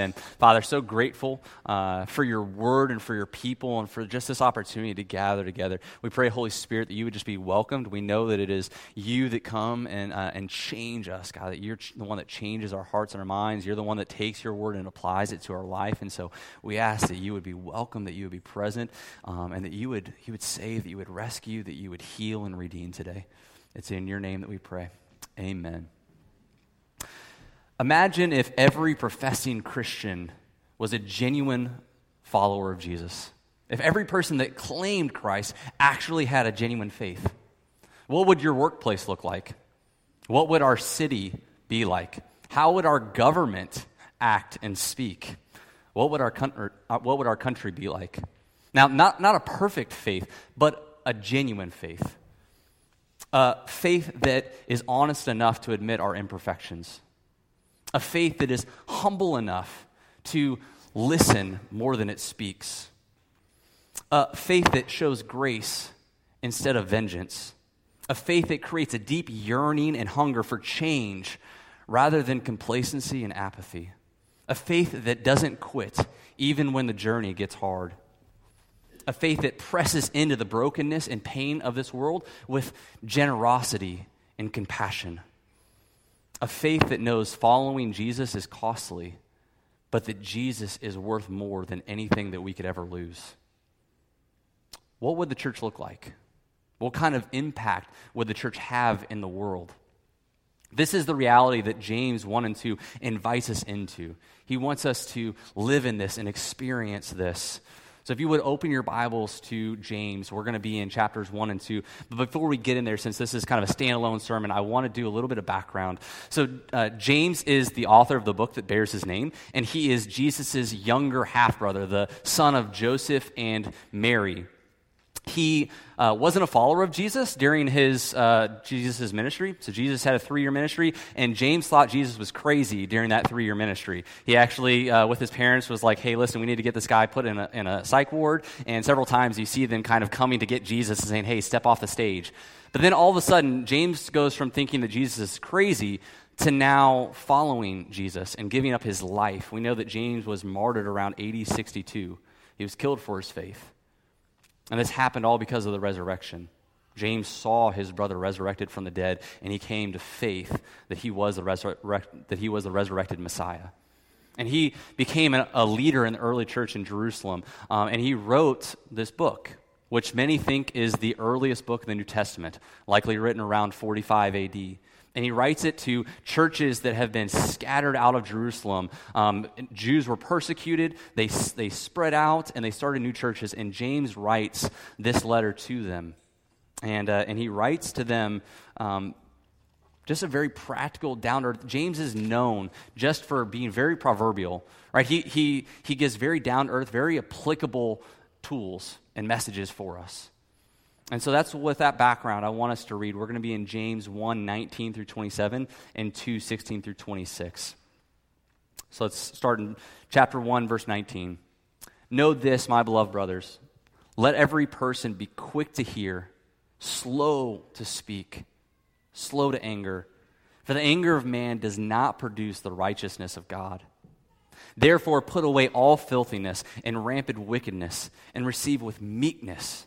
And Father, so grateful for your word and for your people and for just this opportunity to gather together. We pray, Holy Spirit, that you would just be welcomed. We know that it is you that come and change us, God, that you're the one that changes our hearts and our minds. You're the one that takes your word and applies it to our life. And so we ask that you would be welcome, that you would be present, and that you would save, that you would rescue, that you would heal and redeem today. It's in your name that we pray. Amen. Imagine if every professing Christian was a genuine follower of Jesus. If every person that claimed Christ actually had a genuine faith. What would your workplace look like? What would our city be like? How would our government act and speak? What would our country be like? Now, not a perfect faith, but a genuine faith. A faith that is honest enough to admit our imperfections. A faith that is humble enough to listen more than it speaks. A faith that shows grace instead of vengeance. A faith that creates a deep yearning and hunger for change rather than complacency and apathy. A faith that doesn't quit even when the journey gets hard. A faith that presses into the brokenness and pain of this world with generosity and compassion. A faith that knows following Jesus is costly, but that Jesus is worth more than anything that we could ever lose. What would the church look like? What kind of impact would the church have in the world? This is the reality that James 1 and 2 invites us into. He wants us to live in this and experience this. So if you would open your Bibles to James, we're going to be in chapters 1 and 2. But before we get in there, since this is kind of a standalone sermon, I want to do a little bit of background. So James is the author of the book that bears his name, and he is Jesus' younger half-brother, the son of Joseph and Mary. He wasn't a follower of Jesus during his Jesus' ministry. So Jesus had a 3-year ministry, and James thought Jesus was crazy during that 3-year ministry. He actually, with his parents, was like, hey, listen, we need to get this guy put in a psych ward. And several times you see them kind of coming to get Jesus and saying, hey, step off the stage. But then all of a sudden, James goes from thinking that Jesus is crazy to now following Jesus and giving up his life. We know that James was martyred around AD 62. He was killed for his faith. And this happened all because of the resurrection. James saw his brother resurrected from the dead, and he came to faith that he was the resurrected Messiah. And he became a leader in the early church in Jerusalem, and he wrote this book, which many think is the earliest book in the New Testament, likely written around 45 AD. And he writes it to churches that have been scattered out of Jerusalem. Jews were persecuted, they spread out, and they started new churches. And James writes this letter to them. And he writes to them just a very practical, down-to-earth. James is known just for being very proverbial, right? He gives very down-to-earth, very applicable tools and messages for us. And so that's with that background I want us to read. We're going to be in James 1:19 through 27 and 2:16 through 26. So let's start in chapter 1, verse 19. Know this, my beloved brothers. Let every person be quick to hear, slow to speak, slow to anger. For the anger of man does not produce the righteousness of God. Therefore put away all filthiness and rampant wickedness and receive with meekness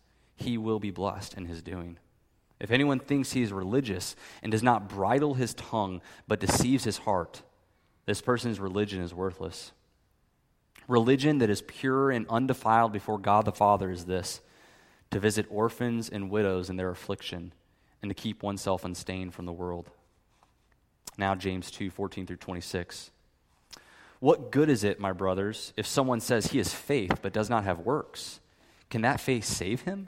he will be blessed in his doing. If anyone thinks he is religious and does not bridle his tongue but deceives his heart, this person's religion is worthless. Religion that is pure and undefiled before God the Father is this, to visit orphans and widows in their affliction and to keep oneself unstained from the world. Now James 2:14 through 26. What good is it, my brothers, if someone says he has faith but does not have works? Can that faith save him?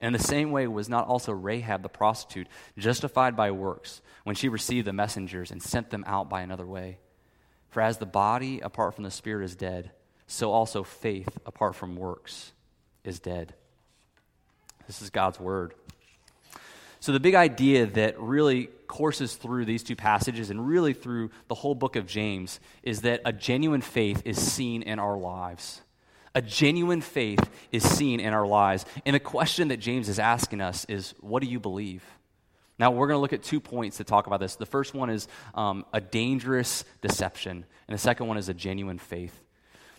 And in the same way was not also Rahab the prostitute justified by works when she received the messengers and sent them out by another way. For as the body apart from the spirit is dead, so also faith apart from works is dead. This is God's word. So the big idea that really courses through these two passages and really through the whole book of James is that a genuine faith is seen in our lives. A genuine faith is seen in our lives. And the question that James is asking us is, what do you believe? Now, we're going to look at 2 points to talk about this. The first one is a dangerous deception, and the second one is a genuine faith.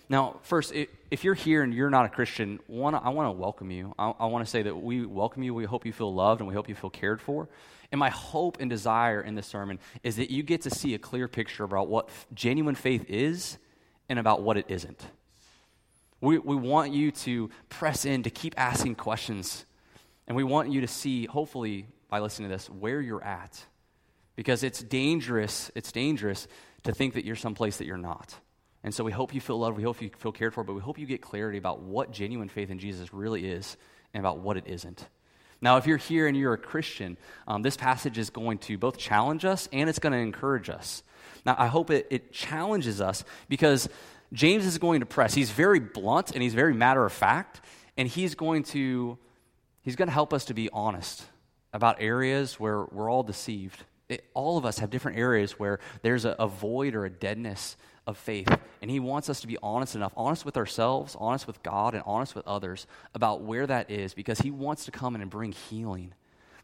Now, first, if you're here and you're not a Christian, I want to welcome you. I want to say that we welcome you. We hope you feel loved, and we hope you feel cared for. And my hope and desire in this sermon is that you get to see a clear picture about what genuine faith is and about what it isn't. We want you to press in, to keep asking questions. And we want you to see, hopefully, by listening to this, where you're at. Because it's dangerous to think that you're someplace that you're not. And so we hope you feel loved, we hope you feel cared for, but we hope you get clarity about what genuine faith in Jesus really is and about what it isn't. Now, if you're here and you're a Christian, this passage is going to both challenge us and it's going to encourage us. Now, I hope it challenges us because James is going to press. He's very blunt and he's very matter of fact, and he's going to help us to be honest about areas where we're all deceived. All of us have different areas where there's a void or a deadness of faith, and he wants us to be honest enough, honest with ourselves, honest with God, and honest with others about where that is, because he wants to come in and bring healing.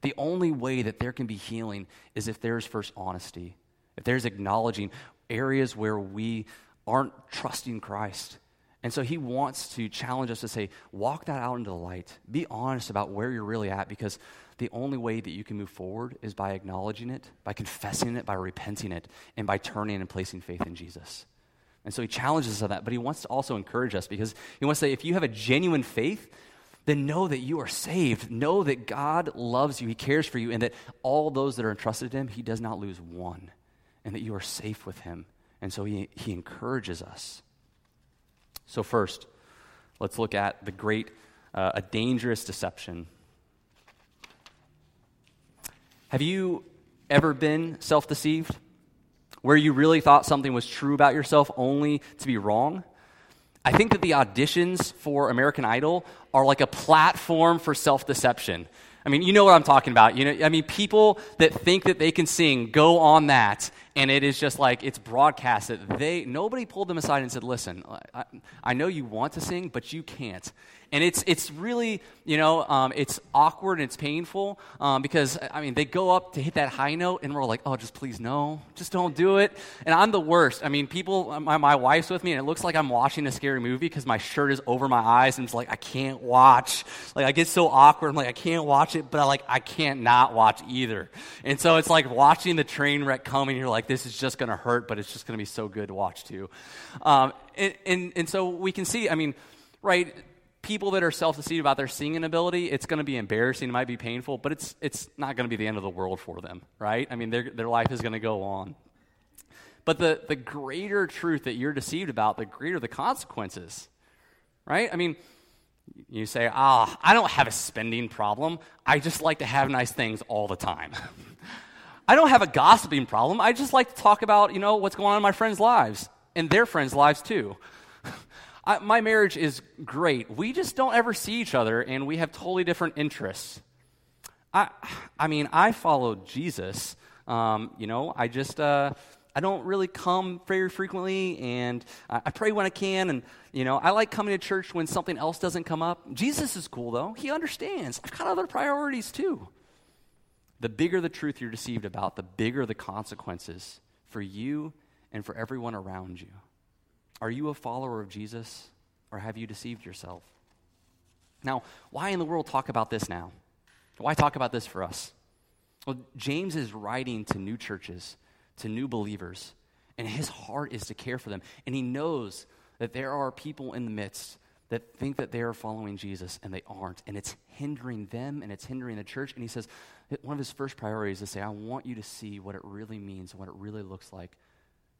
The only way that there can be healing is if there's first honesty, if there's acknowledging areas where we aren't trusting Christ. And so he wants to challenge us to say, walk that out into the light. Be honest about where you're really at, because the only way that you can move forward is by acknowledging it, by confessing it, by repenting it, and by turning and placing faith in Jesus. And so he challenges us on that, but he wants to also encourage us, because he wants to say, if you have a genuine faith, then know that you are saved. Know that God loves you, he cares for you, and that all those that are entrusted to him, he does not lose one, and that you are safe with him. And so he encourages us. So first, let's look at the great, a dangerous deception. Have you ever been self-deceived? Where you really thought something was true about yourself only to be wrong? I think that the auditions for American Idol are like a platform for self-deception. I mean, you know what I'm talking about. You know, I mean, people that think that they can sing go on that, and it is just like it's broadcast that nobody pulled them aside and said, "Listen, I know you want to sing, but you can't." And it's really, you know, it's awkward and it's painful because I mean, they go up to hit that high note, and we're like, "Oh, just please no, just don't do it." And I'm the worst. I mean, people, my wife's with me, and it looks like I'm watching a scary movie because my shirt is over my eyes, and it's like I can't watch. Like I get so awkward. I'm like, I can't watch it, but I can't not watch either. And so it's like watching the train wreck coming. You're like, this is just going to hurt, but it's just going to be so good to watch too. And so we can see, I mean, right, people that are self-deceived about their singing ability, it's going to be embarrassing. It might be painful, but it's not going to be the end of the world for them, right? I mean, their life is going to go on. But the greater truth that you're deceived about, the greater the consequences, right? I mean, you say, I don't have a spending problem. I just like to have nice things all the time. I don't have a gossiping problem. I just like to talk about, you know, what's going on in my friends' lives and their friends' lives too. My marriage is great. We just don't ever see each other, and we have totally different interests. I mean, I follow Jesus. You know, I just I don't really come very frequently, and I pray when I can, and, you know, I like coming to church when something else doesn't come up. Jesus is cool, though. He understands. I've got other priorities, too. The bigger the truth you're deceived about, the bigger the consequences for you and for everyone around you. Are you a follower of Jesus, or have you deceived yourself? Now, why in the world talk about this now? Why talk about this for us? Well, James is writing to new churches, to new believers, and his heart is to care for them. And he knows that there are people in the midst that think that they are following Jesus, and they aren't. And it's hindering them, and it's hindering the church. And he says, one of his first priorities is to say, I want you to see what it really means, what it really looks like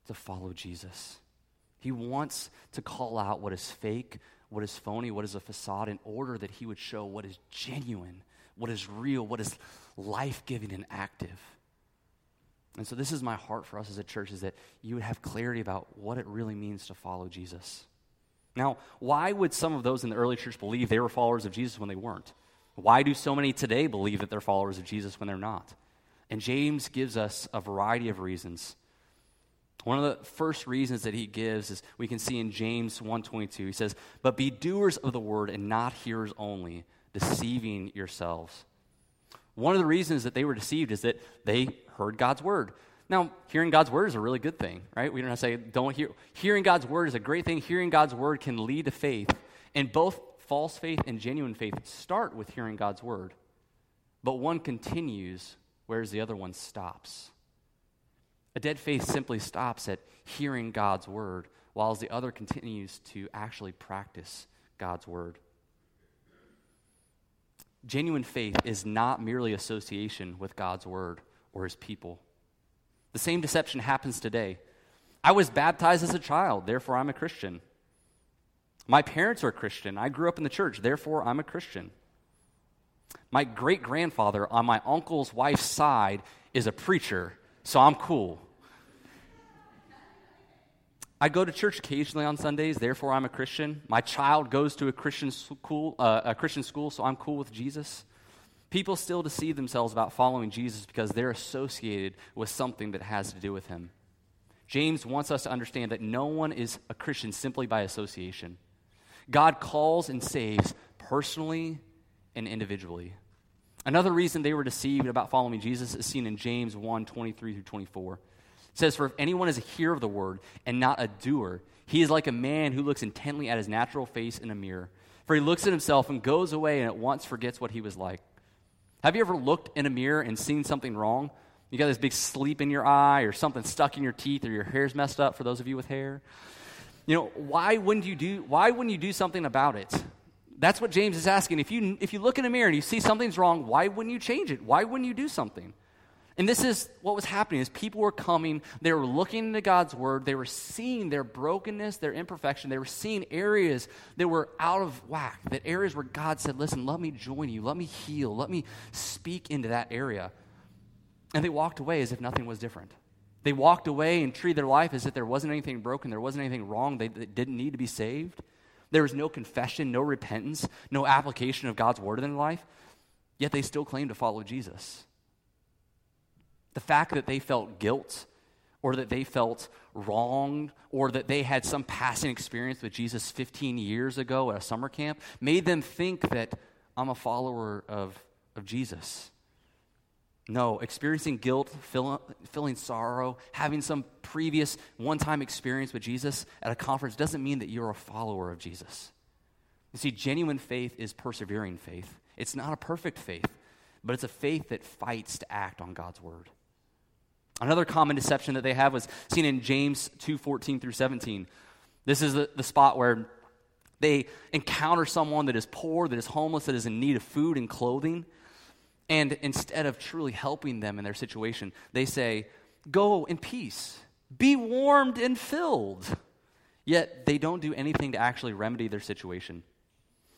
to follow Jesus. He wants to call out what is fake, what is phony, what is a facade, in order that he would show what is genuine, what is real, what is life-giving and active. And so this is my heart for us as a church, is that you would have clarity about what it really means to follow Jesus. Now, why would some of those in the early church believe they were followers of Jesus when they weren't? Why do so many today believe that they're followers of Jesus when they're not? And James gives us a variety of reasons. One of the first reasons that he gives is we can see in James 1:22. He says, but be doers of the word and not hearers only, deceiving yourselves. One of the reasons that they were deceived is that they heard God's word. Now, hearing God's word is a really good thing, right? We don't have to say, don't hear. Hearing God's word is a great thing. Hearing God's word can lead to faith. And both false faith and genuine faith start with hearing God's word. But one continues, whereas the other one stops. A dead faith simply stops at hearing God's word, while the other continues to actually practice God's word. Genuine faith is not merely association with God's word or his people. The same deception happens today. I was baptized as a child, therefore I'm a Christian. My parents are Christian. I grew up in the church, therefore I'm a Christian. My great-grandfather on my uncle's wife's side is a preacher, so I'm cool. I go to church occasionally on Sundays, therefore I'm a Christian. My child goes to a Christian school, so I'm cool with Jesus. People still deceive themselves about following Jesus because they're associated with something that has to do with him. James wants us to understand that no one is a Christian simply by association. God calls and saves personally and individually. Another reason they were deceived about following Jesus is seen in James 1:23-24. It says, for if anyone is a hearer of the word and not a doer, he is like a man who looks intently at his natural face in a mirror. For he looks at himself and goes away and at once forgets what he was like. Have you ever looked in a mirror and seen something wrong? You got this big sleep in your eye or something stuck in your teeth or your hair's messed up, for those of you with hair. You know, why wouldn't you do something about it? That's what James is asking. If you look in a mirror and you see something's wrong, why wouldn't you change it? Why wouldn't you do something? And this is what was happening, is people were coming, they were looking into God's word, they were seeing their brokenness, their imperfection, they were seeing areas that were out of whack, that areas where God said, listen, let me join you, let me heal, let me speak into that area. And they walked away as if nothing was different. They walked away and treated their life as if there wasn't anything broken, there wasn't anything wrong, they didn't need to be saved. There was no confession, no repentance, no application of God's word in their life, yet they still claimed to follow Jesus. The fact that they felt guilt or that they felt wronged or that they had some passing experience with Jesus 15 years ago at a summer camp made them think that I'm a follower of Jesus. No, experiencing guilt, feeling sorrow, having some previous one-time experience with Jesus at a conference doesn't mean that you're a follower of Jesus. You see, genuine faith is persevering faith. It's not a perfect faith, but it's a faith that fights to act on God's word. Another common deception that they have was seen in James 2:14-17. This is the spot where they encounter someone that is poor, that is homeless, that is in need of food and clothing. And instead of truly helping them in their situation, they say, go in peace, be warmed and filled. Yet they don't do anything to actually remedy their situation.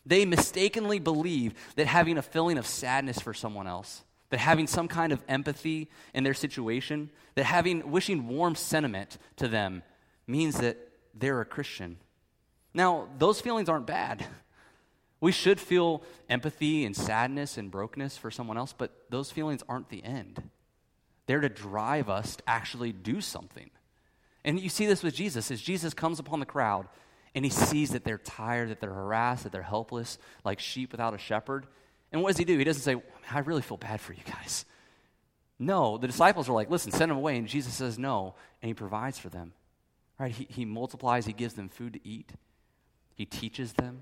They mistakenly believe that having a feeling of sadness for someone else, that having some kind of empathy in their situation, that wishing warm sentiment to them means that they're a Christian. Now, those feelings aren't bad. We should feel empathy and sadness and brokenness for someone else, but those feelings aren't the end. They're to drive us to actually do something. And you see this with Jesus, as Jesus comes upon the crowd and he sees that they're tired, that they're harassed, that they're helpless, like sheep without a shepherd. And what does he do? He doesn't say, I really feel bad for you guys. No, the disciples are like, listen, send them away. And Jesus says no, and he provides for them. Right? He multiplies, he gives them food to eat. He teaches them.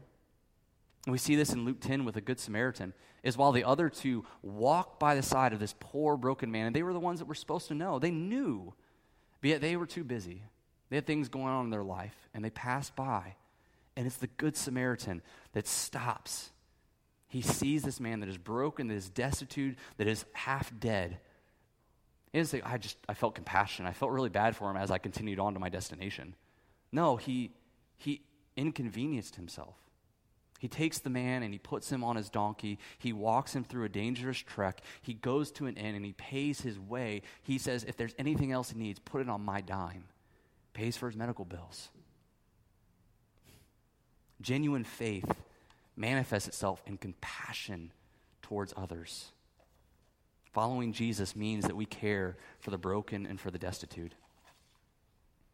And we see this in Luke 10 with a Good Samaritan, is while the other two walked by the side of this poor, broken man, and they were the ones that were supposed to know. They knew, but yet they were too busy. They had things going on in their life, and they passed by. And it's the Good Samaritan that stops. He sees this man that is broken, that is destitute, that is half dead. He doesn't say, I felt compassion. I felt really bad for him as I continued on to my destination. No, he inconvenienced himself. He takes the man and he puts him on his donkey. He walks him through a dangerous trek. He goes to an inn and he pays his way. He says, if there's anything else he needs, put it on my dime. Pays for his medical bills. Genuine faith manifests itself in compassion towards others. Following Jesus means that we care for the broken and for the destitute.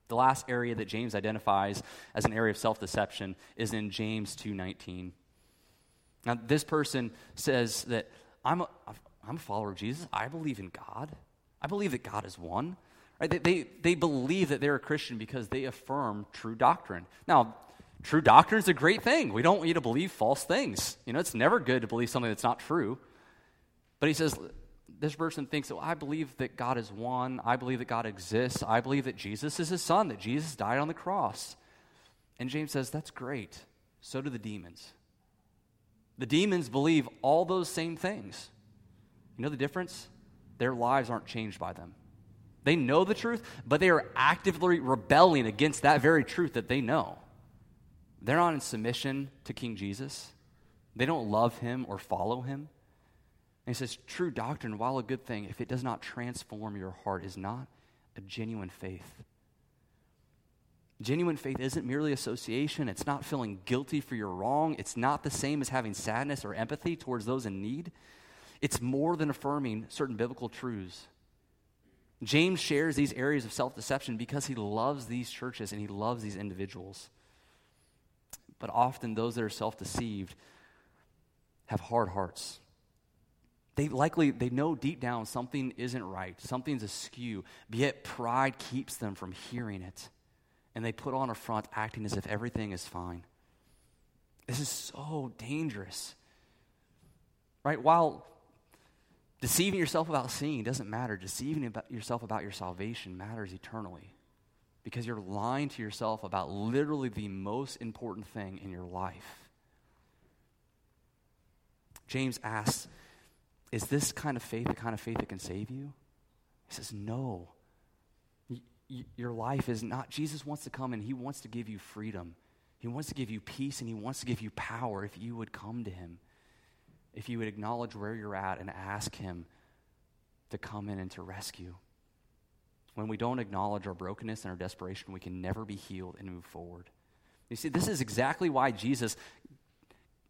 The last area that James identifies as an area of self-deception is in James 2:19. Now, this person says that I'm a follower of Jesus. I believe in God. I believe that God is one. Right? They believe that they're a Christian because they affirm true doctrine. Now, true doctrine is a great thing. We don't want you to believe false things. You know, it's never good to believe something that's not true. But he says, this person thinks, well, I believe that God is one. I believe that God exists. I believe that Jesus is his son, that Jesus died on the cross. And James says, that's great. So do the demons. The demons believe all those same things. You know the difference? Their lives aren't changed by them. They know the truth, but they are actively rebelling against that very truth that they know. They're not in submission to King Jesus. They don't love him or follow him. And he says, true doctrine, while a good thing, if it does not transform your heart, is not a genuine faith. Genuine faith isn't merely association. It's not feeling guilty for your wrong. It's not the same as having sadness or empathy towards those in need. It's more than affirming certain biblical truths. James shares these areas of self-deception because he loves these churches and he loves these individuals. But often those that are self-deceived have hard hearts. They know deep down something isn't right, something's askew, but yet pride keeps them from hearing it. And they put on a front acting as if everything is fine. This is so dangerous. Right? While deceiving yourself about sin doesn't matter, deceiving yourself about your salvation matters eternally. Because you're lying to yourself about literally the most important thing in your life. James asks, is this kind of faith the kind of faith that can save you? He says, no. Your life is not. Jesus wants to come and he wants to give you freedom. He wants to give you peace and he wants to give you power if you would come to him, if you would acknowledge where you're at and ask him to come in and to rescue. When we don't acknowledge our brokenness and our desperation, we can never be healed and move forward. You see, this is exactly why Jesus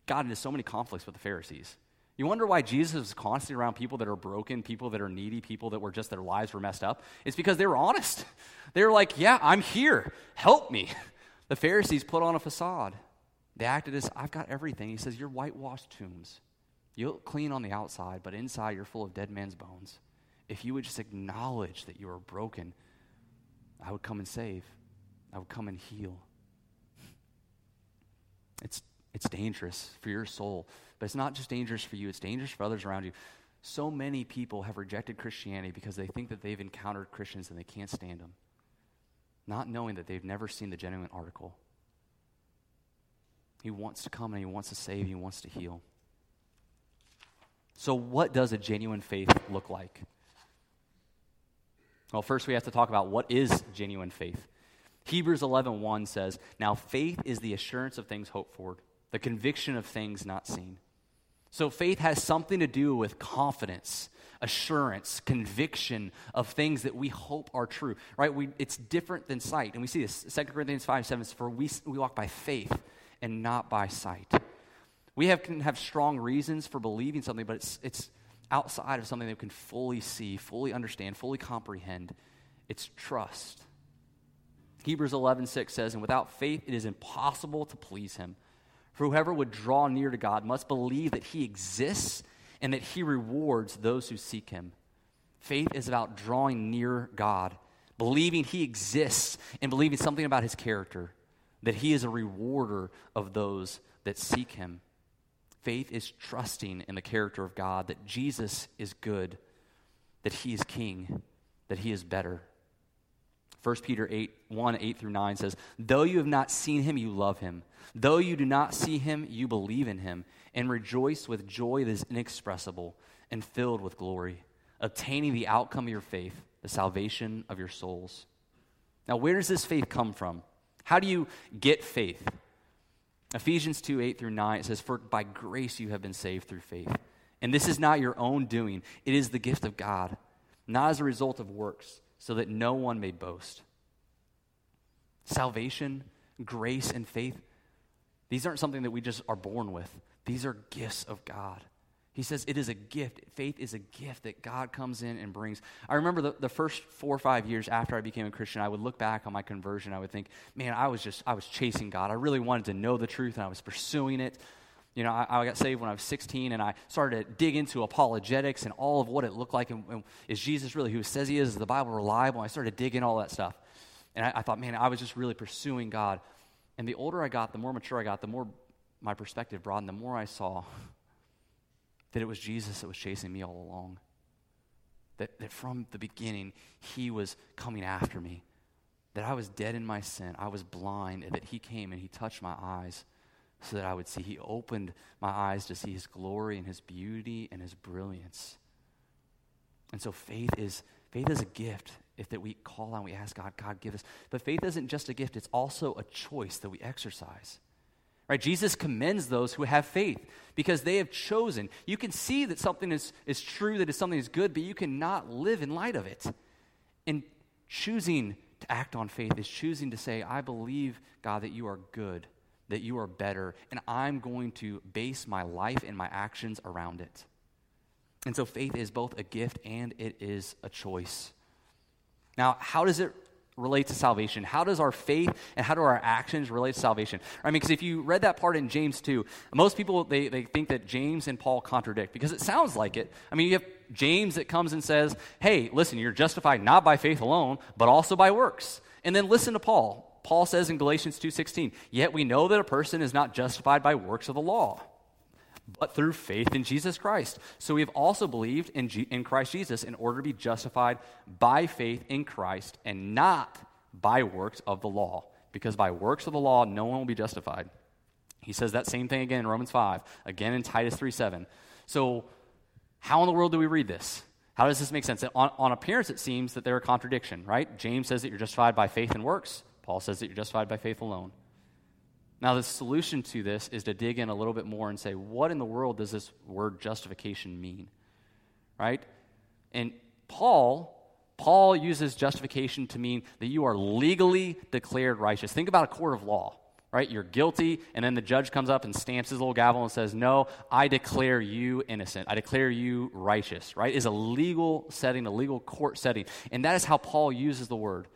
got into so many conflicts with the Pharisees. You wonder why Jesus was constantly around people that are broken, people that are needy, people that were just, their lives were messed up. It's because they were honest. They were like, yeah, I'm here. Help me. The Pharisees put on a facade. They acted as, I've got everything. He says, you're whitewashed tombs. You look clean on the outside, but inside you're full of dead man's bones. If you would just acknowledge that you are broken, I would come and save. I would come and heal. It's dangerous for your soul. But it's not just dangerous for you, it's dangerous for others around you. So many people have rejected Christianity because they think that they've encountered Christians and they can't stand them, not knowing that they've never seen the genuine article. He wants to come and he wants to save, he wants to heal. So what does a genuine faith look like? Well, first we have to talk about what is genuine faith. Hebrews 11:1 says, now faith is the assurance of things hoped for, the conviction of things not seen. So faith has something to do with confidence, assurance, conviction of things that we hope are true, right? It's different than sight. And we see this, 2 Corinthians 5:7 says, for we walk by faith and not by sight. We can have strong reasons for believing something, but it's outside of something that we can fully see, fully understand, fully comprehend. It's trust. Hebrews 11:6 says, "And without faith it is impossible to please him. For whoever would draw near to God must believe that he exists and that he rewards those who seek him." Faith is about drawing near God, believing he exists and believing something about his character, that he is a rewarder of those that seek him. Faith is trusting in the character of God, that Jesus is good, that he is king, that he is better. 1 Peter 1:8-9 says, "Though you have not seen him, you love him. Though you do not see him, you believe in him, and rejoice with joy that is inexpressible and filled with glory, obtaining the outcome of your faith, the salvation of your souls." Now, where does this faith come from? How do you get faith? Ephesians 2:8-9, it says, "For by grace you have been saved through faith. And this is not your own doing. It is the gift of God, not as a result of works, so that no one may boast." Salvation, grace, and faith, these aren't something that we just are born with. These are gifts of God. He says it is a gift. Faith is a gift that God comes in and brings. I remember the first 4 or 5 years after I became a Christian, I would look back on my conversion. I would think, man, I was chasing God. I really wanted to know the truth, and I was pursuing it. You know, I got saved when I was 16, and I started to dig into apologetics and all of what it looked like, and is Jesus really who says he is? Is the Bible reliable? And I started digging all that stuff. And I thought, man, I was just really pursuing God. And the older I got, the more mature I got, the more my perspective broadened, the more I saw that it was Jesus that was chasing me all along. That from the beginning, he was coming after me. That I was dead in my sin, I was blind, and that he came and he touched my eyes so that I would see. He opened my eyes to see his glory and his beauty and his brilliance. And so faith is a gift, if that we call on, we ask God, God, give us. But faith isn't just a gift, it's also a choice that we exercise. Right? Jesus commends those who have faith because they have chosen. You can see that something is true, that something is good, but you cannot live in light of it. And choosing to act on faith is choosing to say, I believe, God, that you are good, that you are better, and I'm going to base my life and my actions around it. And so faith is both a gift and it is a choice. Now, how does it relate to salvation? How does our faith and how do our actions relate to salvation? I mean, because if you read that part in James 2, most people, they think that James and Paul contradict because it sounds like it. I mean, you have James that comes and says, hey, listen, you're justified not by faith alone, but also by works. And then listen to Paul. Paul says in Galatians 2:16, "Yet we know that a person is not justified by works of the law, but through faith in Jesus Christ. So we have also believed in Christ Jesus in order to be justified by faith in Christ and not by works of the law, because by works of the law no one will be justified." He says that same thing again in Romans 5, again in Titus 3:7. So how in the world do we read this? How does this make sense? On appearance it seems that they're a contradiction, right? James says that you're justified by faith and works. Paul says that you're justified by faith alone. Now, the solution to this is to dig in a little bit more and say, what in the world does this word justification mean? Right? And Paul uses justification to mean that you are legally declared righteous. Think about a court of law, right? You're guilty, and then the judge comes up and stamps his little gavel and says, no, I declare you innocent. I declare you righteous, right? It's a legal setting, a legal court setting. And that is how Paul uses the word.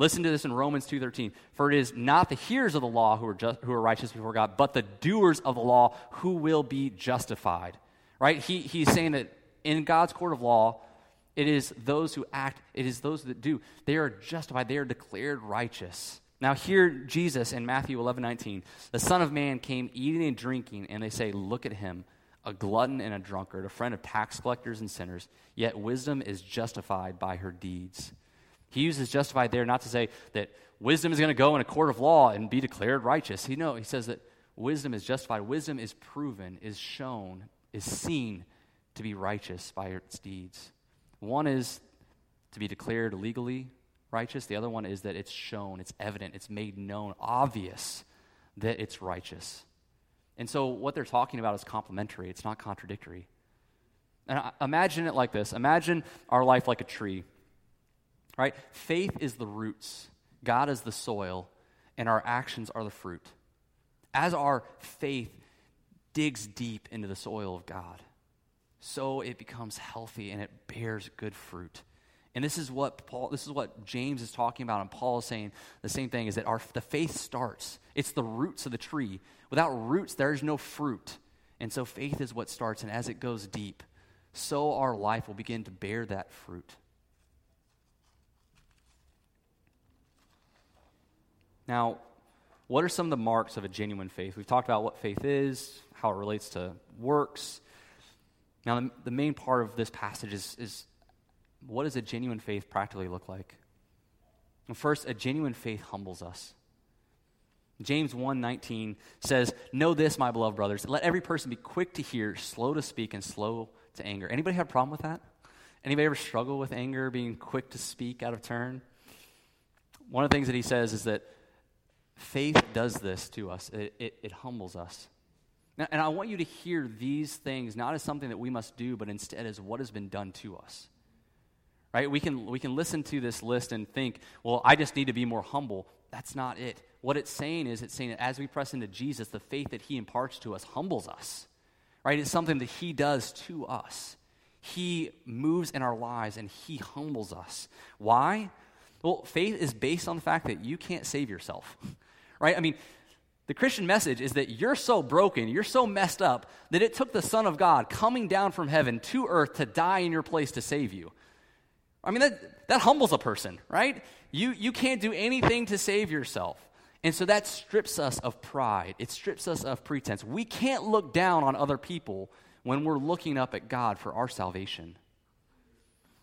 Listen to this in Romans 2:13. For it is not the hearers of the law who are righteous before God, but the doers of the law who will be justified. Right? He's saying that in God's court of law, it is those who act, it is those that do. They are justified. They are declared righteous. Now here, Jesus in Matthew 11:19, the Son of Man came eating and drinking, and they say, look at him, a glutton and a drunkard, a friend of tax collectors and sinners, yet wisdom is justified by her deeds. He uses justified there not to say that wisdom is going to go in a court of law and be declared righteous. He says that wisdom is justified. Wisdom is proven, is shown, is seen to be righteous by its deeds. One is to be declared legally righteous. The other one is that it's shown, it's evident, it's made known, obvious that it's righteous. And so what they're talking about is complementary. It's not contradictory. And imagine it like this. Imagine our life like a tree. Right? Faith is the roots, God is the soil, and our actions are the fruit. As our faith digs deep into the soil of God, so it becomes healthy and it bears good fruit. And this is what James is talking about, and Paul is saying the same thing, is that the faith starts. It's the roots of the tree. Without roots, there's no fruit. And so faith is what starts, and as it goes deep, so our life will begin to bear that fruit. Now, what are some of the marks of a genuine faith? We've talked about what faith is, how it relates to works. Now, the main part of this passage is what does a genuine faith practically look like? Well, first, a genuine faith humbles us. James 1:19 says, "Know this, my beloved brothers, let every person be quick to hear, slow to speak, and slow to anger." Anybody have a problem with that? Anybody ever struggle with anger, being quick to speak out of turn? One of the things that he says is that faith does this to us. It humbles us. Now, and I want you to hear these things not as something that we must do, but instead as what has been done to us. Right? We can listen to this list and think, well, I just need to be more humble. That's not it. What it's saying that as we press into Jesus, the faith that he imparts to us humbles us. Right? It's something that he does to us. He moves in our lives and he humbles us. Why? Well, faith is based on the fact that you can't save yourself. Right? I mean, the Christian message is that you're so broken, you're so messed up, that it took the Son of God coming down from heaven to earth to die in your place to save you. I mean, that humbles a person, right? You can't do anything to save yourself. And so that strips us of pride. It strips us of pretense. We can't look down on other people when we're looking up at God for our salvation.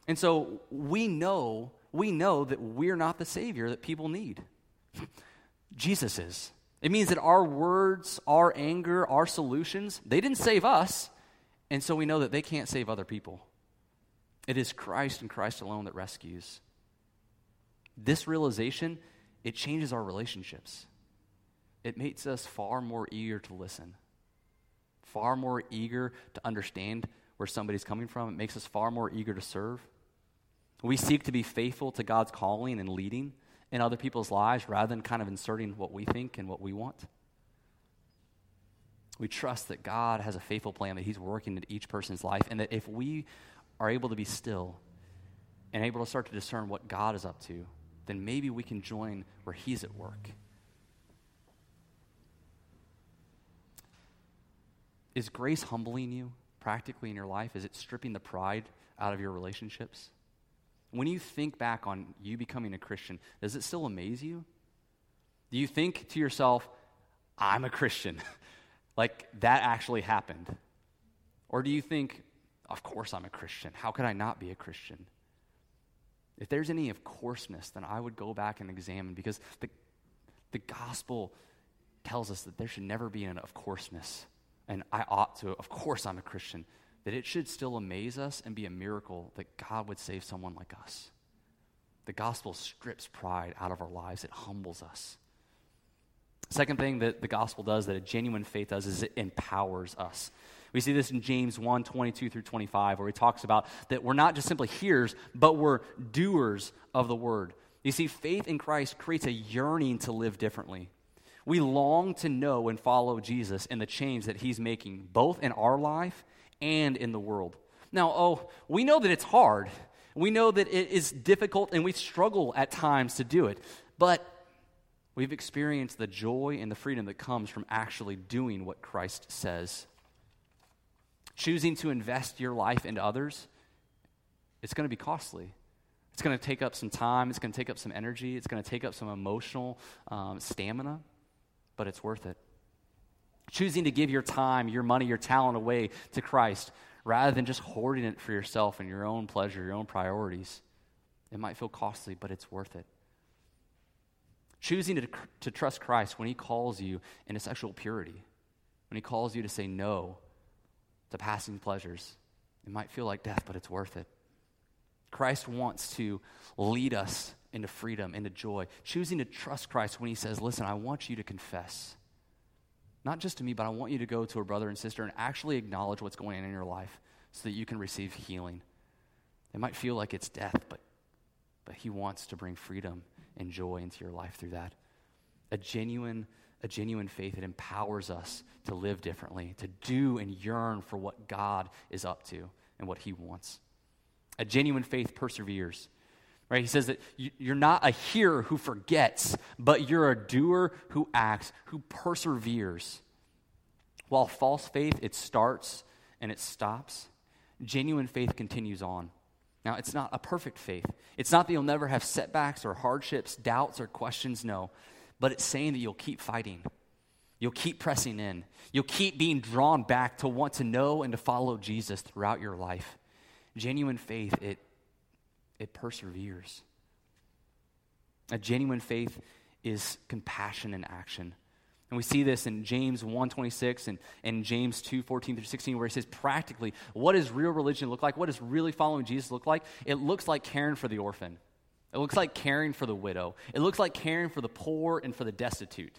And so we know that we're not the Savior that people need. Jesus is. It means that our words, our anger, our solutions, they didn't save us, and so we know that they can't save other people. It is Christ and Christ alone that rescues. This realization, it changes our relationships. It makes us far more eager to listen, far more eager to understand where somebody's coming from. It makes us far more eager to serve. We seek to be faithful to God's calling and leading in other people's lives rather than kind of inserting what we think and what we want. We trust that God has a faithful plan, that he's working in each person's life, and that if we are able to be still and able to start to discern what God is up to, then maybe we can join where he's at work. Is grace humbling you practically in your life? Is it stripping the pride out of your relationships? When you think back on you becoming a Christian, does it still amaze you? Do you think to yourself, I'm a Christian, like that actually happened? Or do you think, of course I'm a Christian, how could I not be a Christian? If there's any of coarseness, then I would go back and examine, because the gospel tells us that there should never be an of courseness, and I ought to, of course I'm a Christian, that it should still amaze us and be a miracle that God would save someone like us. The gospel strips pride out of our lives. It humbles us. Second thing that the gospel does, that a genuine faith does, is it empowers us. We see this in James 1:22-25, where he talks about that we're not just simply hearers, but we're doers of the word. You see, faith in Christ creates a yearning to live differently. We long to know and follow Jesus and the change that he's making, both in our life and in the world. Now, we know that it's hard. We know that it is difficult, and we struggle at times to do it. But we've experienced the joy and the freedom that comes from actually doing what Christ says. Choosing to invest your life into others, it's going to be costly. It's going to take up some time. It's going to take up some energy. It's going to take up some emotional stamina, but it's worth it. Choosing to give your time, your money, your talent away to Christ rather than just hoarding it for yourself and your own pleasure, your own priorities. It might feel costly, but it's worth it. Choosing to trust Christ when he calls you into sexual purity, when he calls you to say no to passing pleasures. It might feel like death, but it's worth it. Christ wants to lead us into freedom, into joy. Choosing to trust Christ when he says, listen, I want you to confess. Not just to me, but I want you to go to a brother and sister and actually acknowledge what's going on in your life so that you can receive healing. It might feel like it's death, but he wants to bring freedom and joy into your life through that. A genuine faith that empowers us to live differently, to do and yearn for what God is up to and what he wants. A genuine faith perseveres. Right? He says that you're not a hearer who forgets, but you're a doer who acts, who perseveres. While false faith, it starts and it stops, genuine faith continues on. Now, it's not a perfect faith. It's not that you'll never have setbacks or hardships, doubts or questions, no. But it's saying that you'll keep fighting. You'll keep pressing in. You'll keep being drawn back to want to know and to follow Jesus throughout your life. Genuine faith, it perseveres. A genuine faith is compassion in action. And we see this in James 1:26 and James 2:14-16, where he says, practically, what does real religion look like? What does really following Jesus look like? It looks like caring for the orphan. It looks like caring for the widow. It looks like caring for the poor and for the destitute.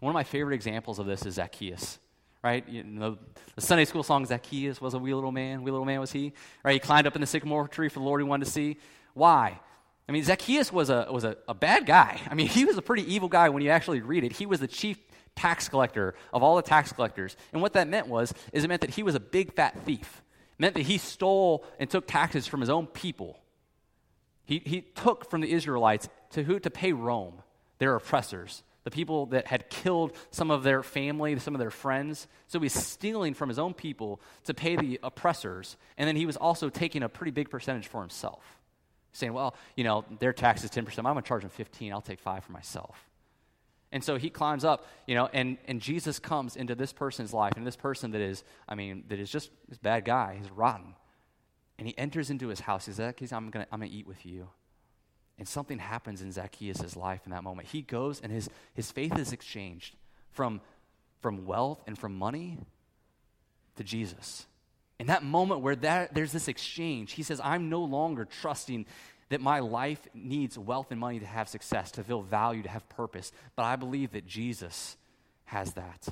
One of my favorite examples of this is Zacchaeus. Right, you know, the Sunday school song, Zacchaeus was a wee little man was he. Right, he climbed up in the sycamore tree for the Lord he wanted to see. Why? I mean, Zacchaeus was a bad guy. I mean, he was a pretty evil guy when you actually read it. He was the chief tax collector of all the tax collectors. And what that meant was it meant that he was a big fat thief. It meant that he stole and took taxes from his own people. He took from the Israelites to pay Rome, their oppressors. The people that had killed some of their family, some of their friends. So he's stealing from his own people to pay the oppressors. And then he was also taking a pretty big percentage for himself, saying, well, you know, their tax is 10%. I'm going to charge them 15. I'll take 5 for myself. And so he climbs up, you know, and Jesus comes into this person's life, and this person that is just this bad guy. He's rotten. And he enters into his house. He says, I'm going to eat with you. And something happens in Zacchaeus' life in that moment. He goes and his faith is exchanged from wealth and from money to Jesus. In that moment where there's this exchange, he says, I'm no longer trusting that my life needs wealth and money to have success, to feel value, to have purpose. But I believe that Jesus has that.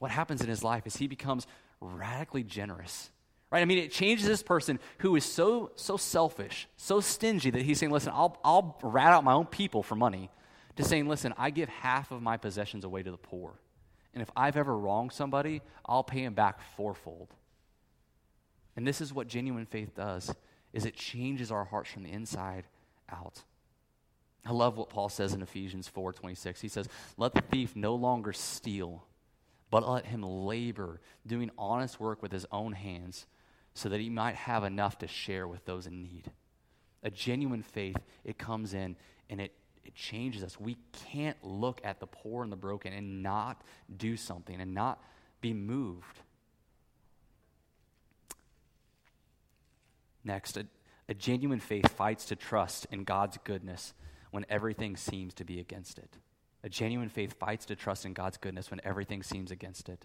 What happens in his life is he becomes radically generous. Right? I mean, it changes this person who is so selfish, so stingy that he's saying, listen, I'll rat out my own people for money, to saying, listen, I give half of my possessions away to the poor. And if I've ever wronged somebody, I'll pay him back fourfold. And this is what genuine faith does, is it changes our hearts from the inside out. I love what Paul says in Ephesians 4:26. He says, let the thief no longer steal, but let him labor, doing honest work with his own hands, so that he might have enough to share with those in need. A genuine faith, it comes in and it changes us. We can't look at the poor and the broken and not do something and not be moved. Next, a genuine faith fights to trust in God's goodness when everything seems to be against it. A genuine faith fights to trust in God's goodness when everything seems against it.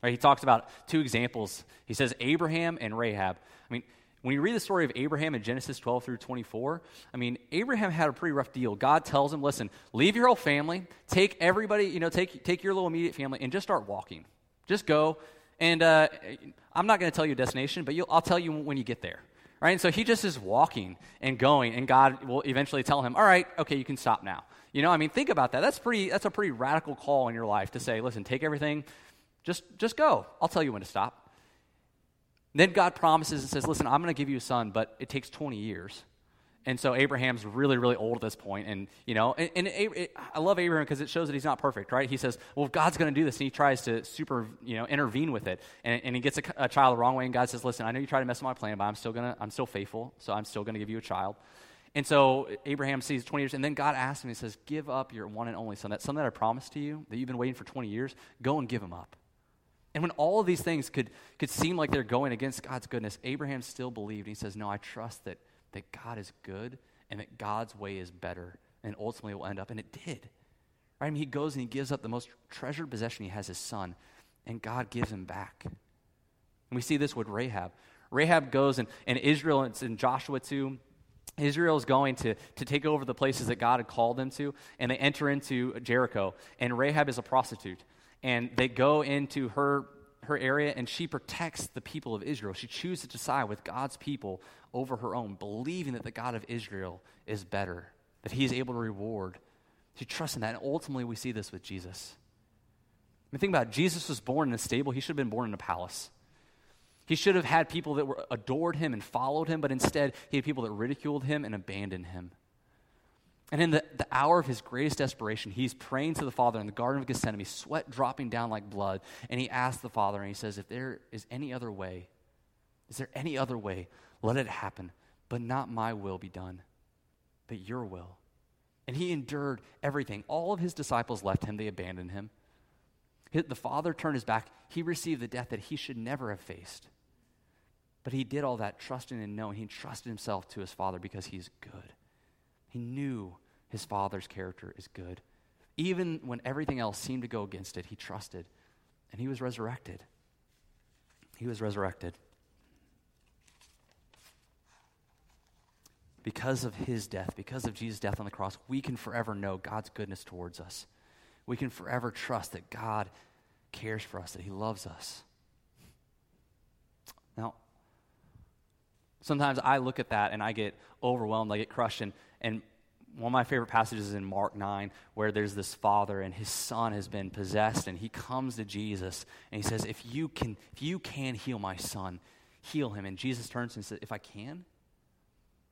Right, he talks about two examples. He says Abraham and Rahab. I mean, when you read the story of Abraham in Genesis 12-24, I mean, Abraham had a pretty rough deal. God tells him, listen, leave your whole family, take everybody, you know, take your little immediate family and just start walking. Just go. And I'm not going to tell you a destination, but I'll tell you when you get there. Right? And so he just is walking and going, and God will eventually tell him, all right, okay, you can stop now. You know, I mean, think about that. That's a pretty radical call in your life to say, listen, take everything. Just go. I'll tell you when to stop. And then God promises and says, listen, I'm going to give you a son, but it takes 20 years. And so Abraham's really, really old at this point. And, you know, I love Abraham because it shows that he's not perfect, right? He says, well, if God's going to do this, and he tries to intervene with it. And he gets a child the wrong way, and God says, listen, I know you try to mess with my plan, but I'm still faithful, so I'm still going to give you a child. And so Abraham sees 20 years, and then God asks him, he says, give up your one and only son, that son that I promised to you, that you've been waiting for 20 years, go and give him up. And when all of these things could seem like they're going against God's goodness, Abraham still believed. He says, no, I trust that God is good and that God's way is better, and ultimately it will end up, and it did. Right? I mean, he goes and he gives up the most treasured possession he has, his son, and God gives him back. And we see this with Rahab. Rahab goes, and Israel, and it's in Joshua 2, Israel is going to take over the places that God had called them to, and they enter into Jericho, and Rahab is a prostitute, and they go into her area, and she protects the people of Israel. She chooses to side with God's people over her own, believing that the God of Israel is better, that he is able to reward. She trusts in that, and ultimately we see this with Jesus. I mean, think about it. Jesus was born in a stable. He should have been born in a palace. He should have had people that adored him and followed him, but instead he had people that ridiculed him and abandoned him. And in the hour of his greatest desperation, he's praying to the Father in the Garden of Gethsemane, sweat dropping down like blood, and he asks the Father, and he says, if there is any other way, is there any other way, let it happen, but not my will be done, but your will. And he endured everything. All of his disciples left him. They abandoned him. The Father turned his back. He received the death that he should never have faced. But he did all that trusting and knowing. He trusted himself to his Father because he's good. He knew his Father's character is good. Even when everything else seemed to go against it, he trusted. And he was resurrected. He was resurrected. Because of his death, because of Jesus' death on the cross, we can forever know God's goodness towards us. We can forever trust that God cares for us, that he loves us. Now, sometimes I look at that and I get overwhelmed, I get crushed, and one of my favorite passages is in Mark 9, where there's this father and his son has been possessed, and he comes to Jesus and he says, if you can heal my son, heal him. And Jesus turns and says, if I can?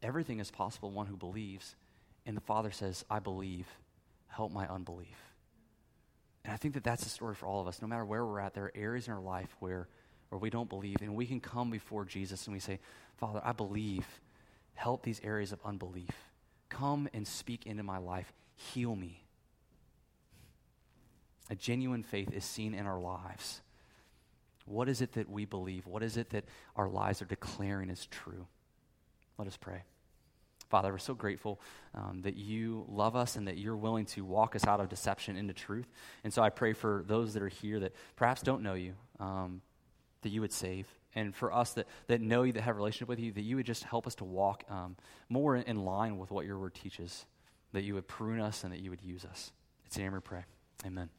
Everything is possible, one who believes. And the Father says, I believe, help my unbelief. And I think that that's the story for all of us. No matter where we're at, there are areas in our life where we don't believe, and we can come before Jesus and we say, Father, I believe, help these areas of unbelief. Come and speak into my life, heal me. A genuine faith is seen in our lives. What is it that we believe? What is it that our lives are declaring is true? Let us pray. Father, we're so grateful that you love us and that you're willing to walk us out of deception into truth. And so I pray for those that are here that perhaps don't know you, that you would save. And for us that know you, that have a relationship with you, that you would just help us to walk more in line with what your word teaches, that you would prune us and that you would use us. It's in your name we pray. Amen.